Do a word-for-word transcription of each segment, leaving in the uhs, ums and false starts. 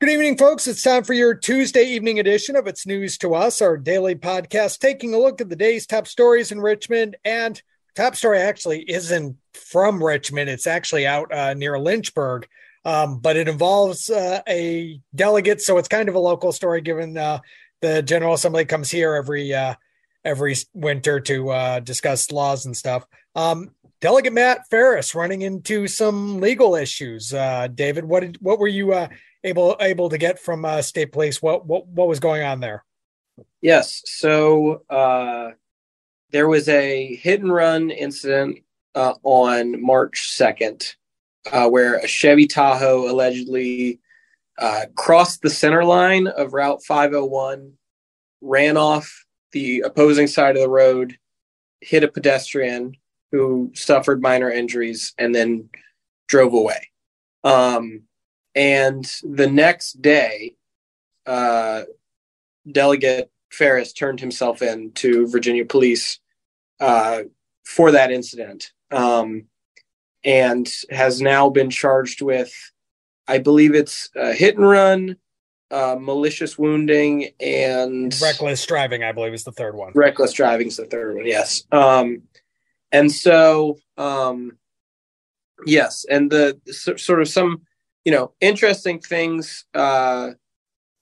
Good evening, folks. It's time for your Tuesday evening edition of It's News to Us, our daily podcast, taking a look at the day's top stories in Richmond. And top story actually isn't from Richmond. It's actually out uh, near Lynchburg, um, but it involves uh, a delegate. So it's kind of a local story, given uh, the General Assembly comes here every uh, every winter to uh, discuss laws and stuff. Um, Delegate Matt Fariss running into some legal issues. Uh, David, what did, what were you uh, able able to get from uh, state police? What what what was going on there? Yes, so uh, there was a hit and run incident uh, on March second, uh, where a Chevy Tahoe allegedly uh, crossed the center line of Route five oh one, ran off the opposing side of the road, hit a pedestrian who suffered minor injuries, and then drove away. Um, and the next day, uh, Delegate Fariss turned himself in to Virginia police uh, for that incident, um, and has now been charged with, I believe it's a hit and run, uh, malicious wounding, and reckless driving, I believe, is the third one. Reckless driving is the third one, yes. Um, And so, um, yes, and the so, sort of some, you know, interesting things uh,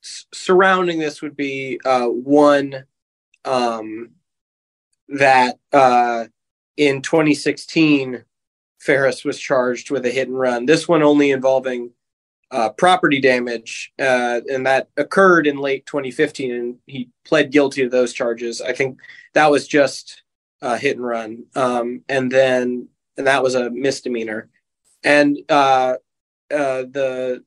s- surrounding this would be uh, one um, that uh, in twenty sixteen, Fariss was charged with a hit and run. This one only involving uh, property damage, uh, and that occurred in late twenty fifteen, and he pled guilty to those charges. I think that was just Uh, hit and run, um, and then and that was a misdemeanor. And uh, uh, the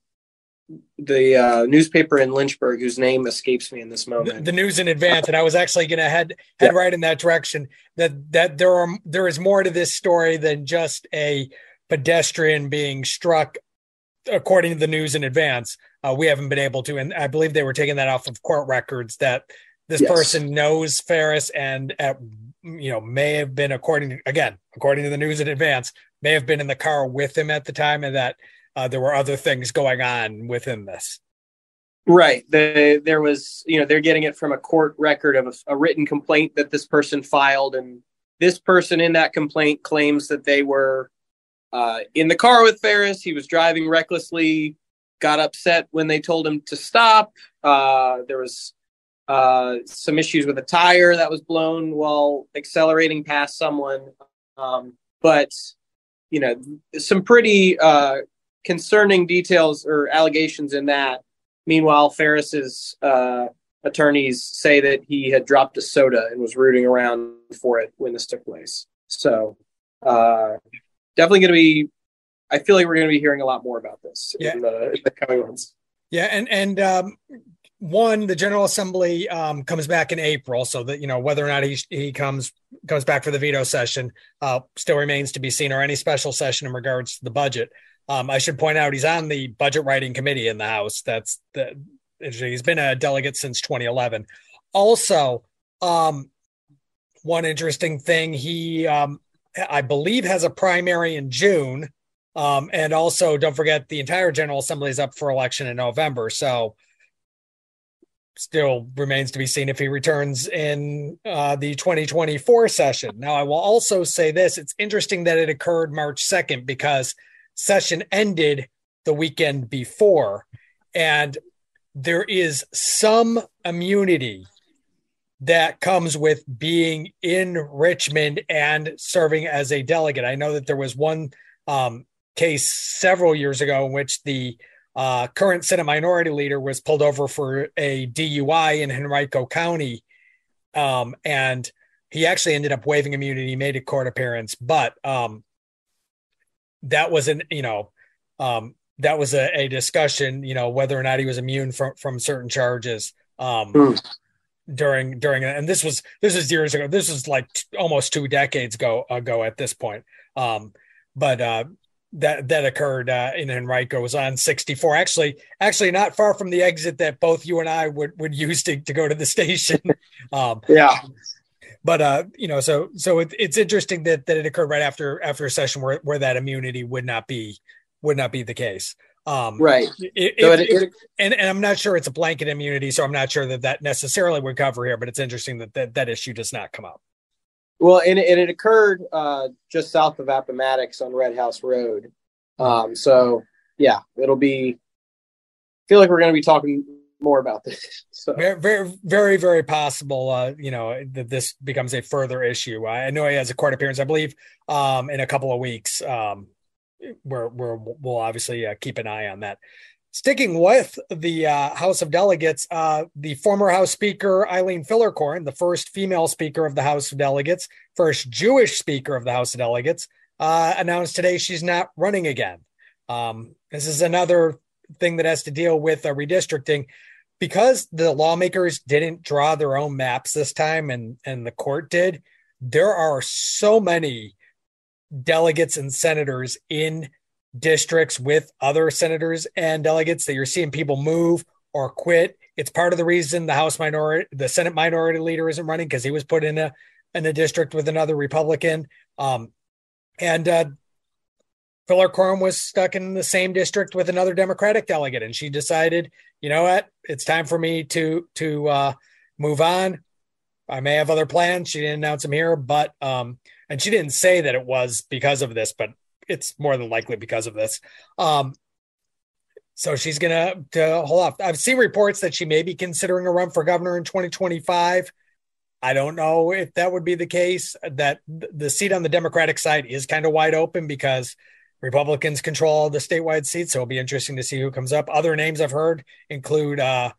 the uh, newspaper in Lynchburg, whose name escapes me in this moment, the, the News in Advance. And I was actually going to head head yeah. right in that direction. That that there are there is more to this story than just a pedestrian being struck, according to the News in Advance. Uh, we haven't been able to, and I believe they were taking that off of court records. That this yes. person knows Fariss and at you know, may have been, according to, again, according to the News in Advance, may have been in the car with him at the time, and that uh, there were other things going on within this. Right. The, there was, you know, they're getting it from a court record of a, a written complaint that this person filed. And this person in that complaint claims that they were uh, in the car with Fariss. He was driving recklessly, got upset when they told him to stop. Uh, there was Uh, some issues with a tire that was blown while accelerating past someone. Um, but, you know, some pretty uh, concerning details or allegations in that. Meanwhile, Farriss's uh, attorneys say that he had dropped a soda and was rooting around for it when this took place. So uh, definitely going to be, I feel like we're going to be hearing a lot more about this yeah. in, the, in the coming months. Yeah. And, and, um, One, the General Assembly um, comes back in April, so that, you know, whether or not he he comes comes back for the veto session uh, still remains to be seen, or any special session in regards to the budget. Um, I should point out he's on the budget writing committee in the House. That's the he's been a delegate since twenty eleven. Also, um, one interesting thing, he um, I believe has a primary in June, um, and also don't forget the entire General Assembly is up for election in November. So. Still remains to be seen if he returns in uh, the twenty twenty-four session. Now, I will also say this. It's interesting that it occurred March second, because session ended the weekend before, and there is some immunity that comes with being in Richmond and serving as a delegate. I know that there was one um, case several years ago in which the Uh, current Senate Minority Leader was pulled over for a D U I in Henrico County, um, and he actually ended up waiving immunity. He made a court appearance, but um, that was an you know um, that was a, a discussion, you know, whether or not he was immune from, from certain charges um, mm. during, during, and this was, this is years ago. This was like t- almost two decades ago, ago at this point. Um, but uh, that, that occurred uh, in Henrico. It was on sixty-four, actually, actually not far from the exit that both you and I would, would use to, to go to the station. Um, yeah. But, uh, you know, so, so it, it's interesting that, that it occurred right after, after a session where, where that immunity would not be, would not be the case. Um, right. It, so it, it, it, and, and I'm not sure it's a blanket immunity, so I'm not sure that that necessarily would cover here, but it's interesting that that, that issue does not come up. Well, and it, and it occurred uh, just south of Appomattox on Red House Road. Um, so yeah, it'll be, I feel like we're going to be talking more about this. So. Very, very, very, very possible, uh, you know, that this becomes a further issue. I know he has a court appearance, I believe, um, in a couple of weeks. Um, where we're, we'll obviously uh, keep an eye on that. Sticking with the uh, House of Delegates, uh, the former House Speaker, Eileen Filler-Corn, the first female Speaker of the House of Delegates, first Jewish Speaker of the House of Delegates, uh, announced today she's not running again. Um, this is another thing that has to deal with uh, redistricting. Because the lawmakers didn't draw their own maps this time and, and the court did, there are so many delegates and senators in districts with other senators and delegates that you're seeing people move or quit. It's part of the reason the House minority, the Senate minority leader isn't running, because he was put in a, in a district with another Republican. Um, and uh, Filler-Corn was stuck in the same district with another Democratic delegate. And she decided, you know what, it's time for me to, to uh, move on. I may have other plans. She didn't announce them here, but um, and she didn't say that it was because of this, but it's more than likely because of this. Um, so she's going to hold off. I've seen reports that she may be considering a run for governor in twenty twenty-five. I don't know if that would be the case. That the seat on the Democratic side is kind of wide open because Republicans control the statewide seats. So it'll be interesting to see who comes up. Other names I've heard include uh,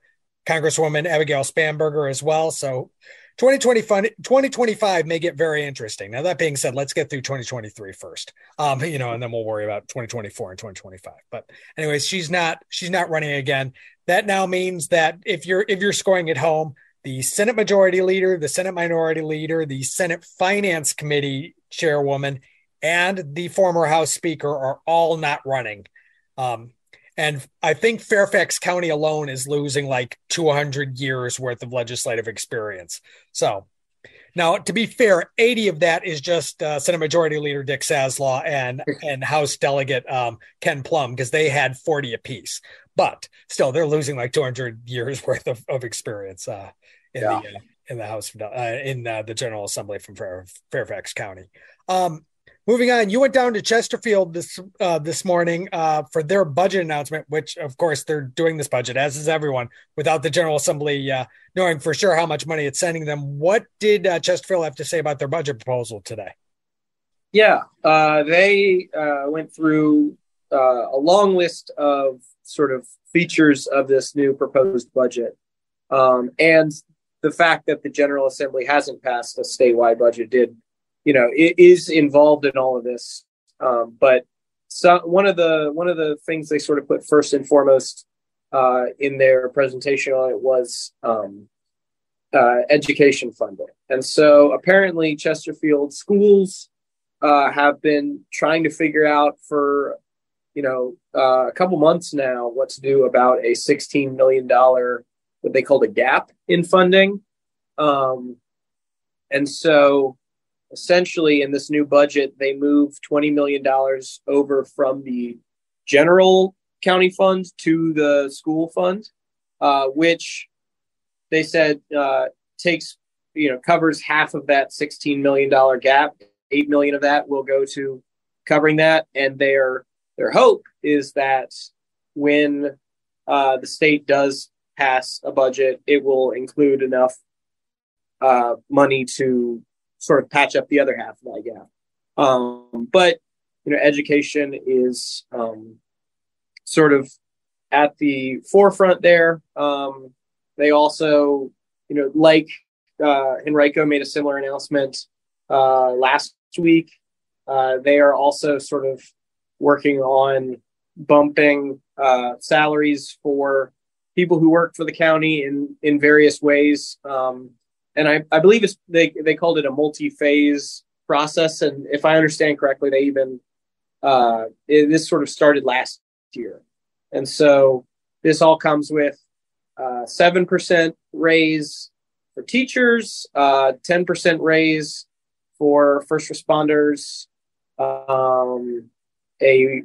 Congresswoman Abigail Spanberger as well. So twenty twenty-five may get very interesting. Now, that being said, let's get through twenty twenty-three first, um, you know, and then we'll worry about twenty twenty-four and twenty twenty-five. But anyways, she's not she's not running again. That now means that if you're if you're scoring at home, the Senate Majority Leader, the Senate Minority Leader, the Senate Finance Committee Chairwoman, and the former House Speaker are all not running. Um, and I think Fairfax County alone is losing like two hundred years worth of legislative experience. So now, to be fair, eighty of that is just uh, Senate Majority Leader Dick Saslaw and, and House Delegate um, Ken Plum, because they had forty apiece. But still, they're losing like two hundred years worth of, of experience uh, in, yeah. the, uh, in the House, uh, in uh, the General Assembly from Fair, Fairfax County. Um, Moving on, you went down to Chesterfield this uh, this morning uh, for their budget announcement, which, of course, they're doing this budget, as is everyone, without the General Assembly uh, knowing for sure how much money it's sending them. What did uh, Chesterfield have to say about their budget proposal today? Yeah, uh, they uh, went through uh, a long list of sort of features of this new proposed budget. Um, and the fact that the General Assembly hasn't passed a statewide budget did you know, it is involved in all of this. Um, but so one of the one of the things they sort of put first and foremost uh, in their presentation on it was um, uh, education funding. And so apparently Chesterfield schools uh, have been trying to figure out for, you know, uh, a couple months now what to do about a sixteen million dollars, what they called a gap in funding. Um, and so essentially, in this new budget, they move twenty million dollars over from the general county fund to the school fund, uh, which they said uh, takes, you know, covers half of that sixteen million dollars gap. eight million dollars of that will go to covering that. And their their hope is that when uh, the state does pass a budget, it will include enough uh, money to sort of patch up the other half of that gap. Um, but, you know, education is um, sort of at the forefront there. Um, they also, you know, like uh, Henrico made a similar announcement uh, last week. Uh, they are also sort of working on bumping uh, salaries for people who work for the county in, in various ways. Um, and I, I believe it's, they, they called it a multi-phase process. And if I understand correctly, they even, uh, it, this sort of started last year. And so this all comes with uh seven percent raise for teachers, uh, ten percent raise for first responders, um, a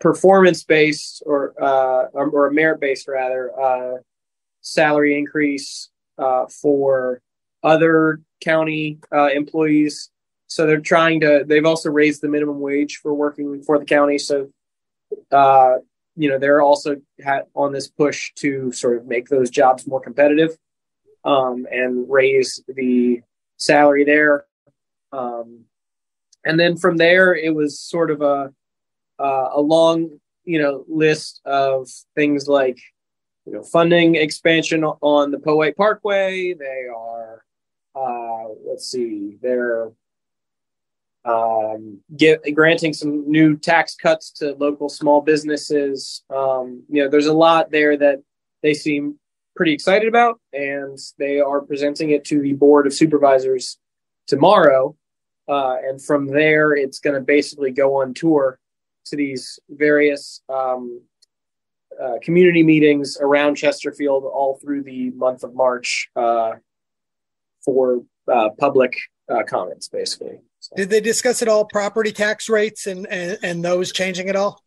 performance-based or, uh, or, or a merit-based rather, uh, salary increase, uh, for other county, uh, employees. So they're trying to, they've also raised the minimum wage for working for the county. So, uh, you know, they're also ha- on this push to sort of make those jobs more competitive, um, and raise the salary there. Um, and then from there, it was sort of a, Uh, a long, you know, list of things like, you know, funding expansion on the Poway Parkway. They are, uh, let's see, they're um, get, granting some new tax cuts to local small businesses. Um, you know, there's a lot there that they seem pretty excited about, and they are presenting it to the Board of Supervisors tomorrow. Uh, and from there, it's going to basically go on tour to these various um, uh, community meetings around Chesterfield all through the month of March uh, for uh, public uh, comments, basically. So. Did they discuss at all property tax rates and, and, and those changing at all?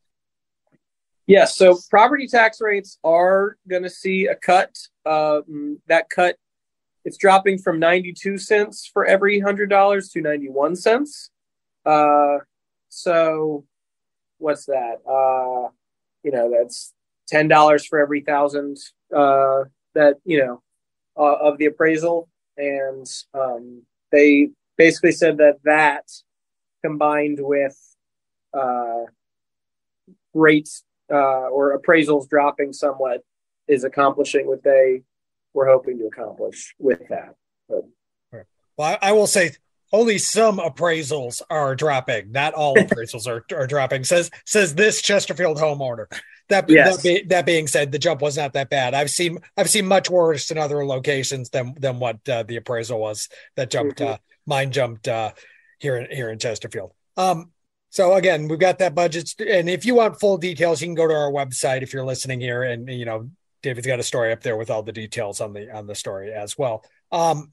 Yes. Yeah, so property tax rates are going to see a cut. Um, that cut, it's dropping from ninety-two cents for every one hundred dollars to ninety-one cents. Uh, so... What's that? Uh, you know, that's ten dollars for every thousand uh, that, you know, uh, of the appraisal. And um, they basically said that that combined with uh, rates uh, or appraisals dropping somewhat is accomplishing what they were hoping to accomplish with that. But, well, I will say, only some appraisals are dropping. Not all appraisals are, are dropping. Says says this Chesterfield homeowner. That, yes. that, be, that being said, the jump was not that bad. I've seen I've seen much worse in other locations than than what uh, the appraisal was that jumped. Mm-hmm. Uh, mine jumped uh, here in, here in Chesterfield. Um, so again, we've got that budget, and if you want full details, you can go to our website if you're listening here. And you know, David's got a story up there with all the details on the on the story as well. Um,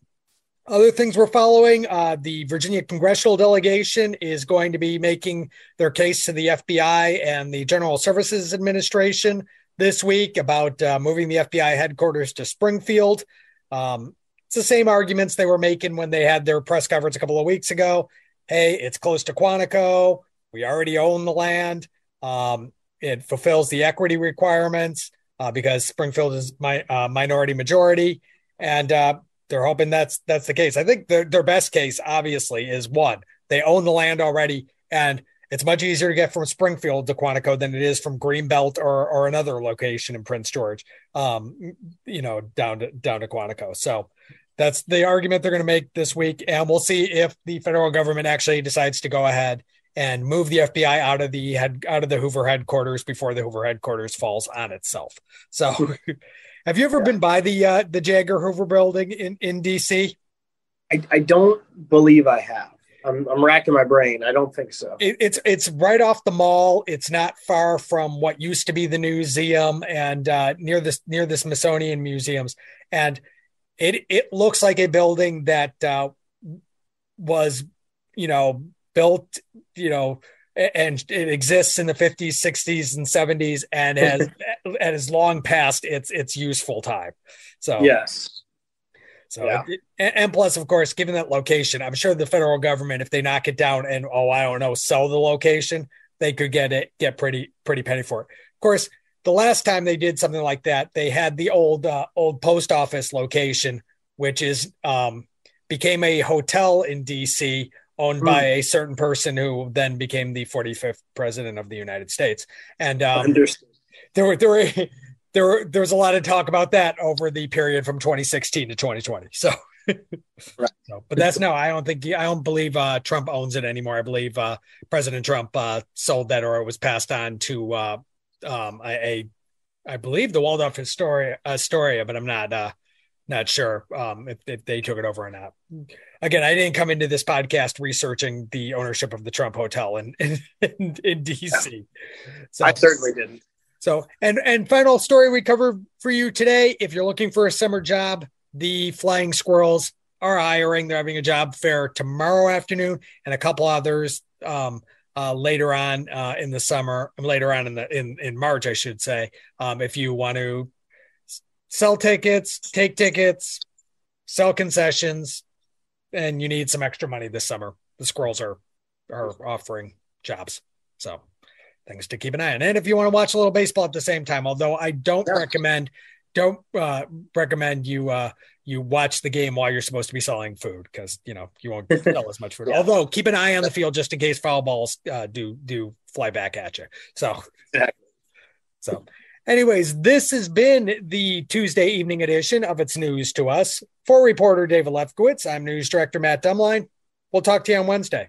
Other things we're following, uh, the Virginia Congressional Delegation is going to be making their case to the F B I and the General Services Administration this week about uh, moving the F B I headquarters to Springfield. Um, it's the same arguments they were making when they had their press conference a couple of weeks ago. Hey, it's close to Quantico. We already own the land. Um, it fulfills the equity requirements uh, because Springfield is my uh, minority majority. And, uh, They're hoping that's that's the case. I think their, their best case, obviously, is one. They own the land already, and it's much easier to get from Springfield to Quantico than it is from Greenbelt or or another location in Prince George, um, you know, down to down to Quantico. So that's the argument they're going to make this week, and we'll see if the federal government actually decides to go ahead and move the F B I out of the head out of the Hoover headquarters before the Hoover headquarters falls on itself. So. Have you ever yeah. been by the uh, the J. Edgar Hoover building in, in D C? I, I don't believe I have. I'm, I'm racking my brain. I don't think so. It, it's it's right off the mall. It's not far from what used to be the Newseum and uh, near this near the Smithsonian museums. And it it looks like a building that uh, was, you know, built, you know, and it exists in the fifties, sixties, and seventies, and has and is long past its its useful time. So yes, so yeah. it, and plus, of course, given that location, I'm sure the federal government, if they knock it down and oh, I don't know, sell the location, they could get it get pretty pretty penny for it. Of course, the last time they did something like that, they had the old uh, old post office location, which is um, became a hotel in D C owned by a certain person who then became the forty-fifth president of the United States. And um, there were, there were, there were, there was a lot of talk about that over the period from twenty sixteen to twenty twenty. So, right. so but that's no, I don't think, I don't believe uh, Trump owns it anymore. I believe uh, President Trump uh, sold that, or it was passed on to uh, um, I, I I believe the Waldorf Astoria, Astoria but I'm not uh, not sure um, if, if they took it over or not. Again, I didn't come into this podcast researching the ownership of the Trump Hotel in in, in, in D C. Yeah. So, I certainly didn't. So, and and final story we cover for you today. If you're looking for a summer job, the Flying Squirrels are hiring. They're having a job fair tomorrow afternoon and a couple others um, uh, later on uh, in the summer, later on in the in, in March, I should say. Um, if you want to sell tickets, take tickets, sell concessions, and you need some extra money this summer, the Squirrels are are offering jobs. So things to keep an eye on. And if you want to watch a little baseball at the same time, although I don't yeah. recommend don't uh, recommend you uh, you watch the game while you're supposed to be selling food, because you know you won't sell as much food. Yeah. Although keep an eye on the field just in case foul balls uh, do do fly back at you. So, exactly. so, anyways, this has been the Tuesday evening edition of It's News to Us. For reporter David Lefkowitz, I'm news director Matt Dumline. We'll talk to you on Wednesday.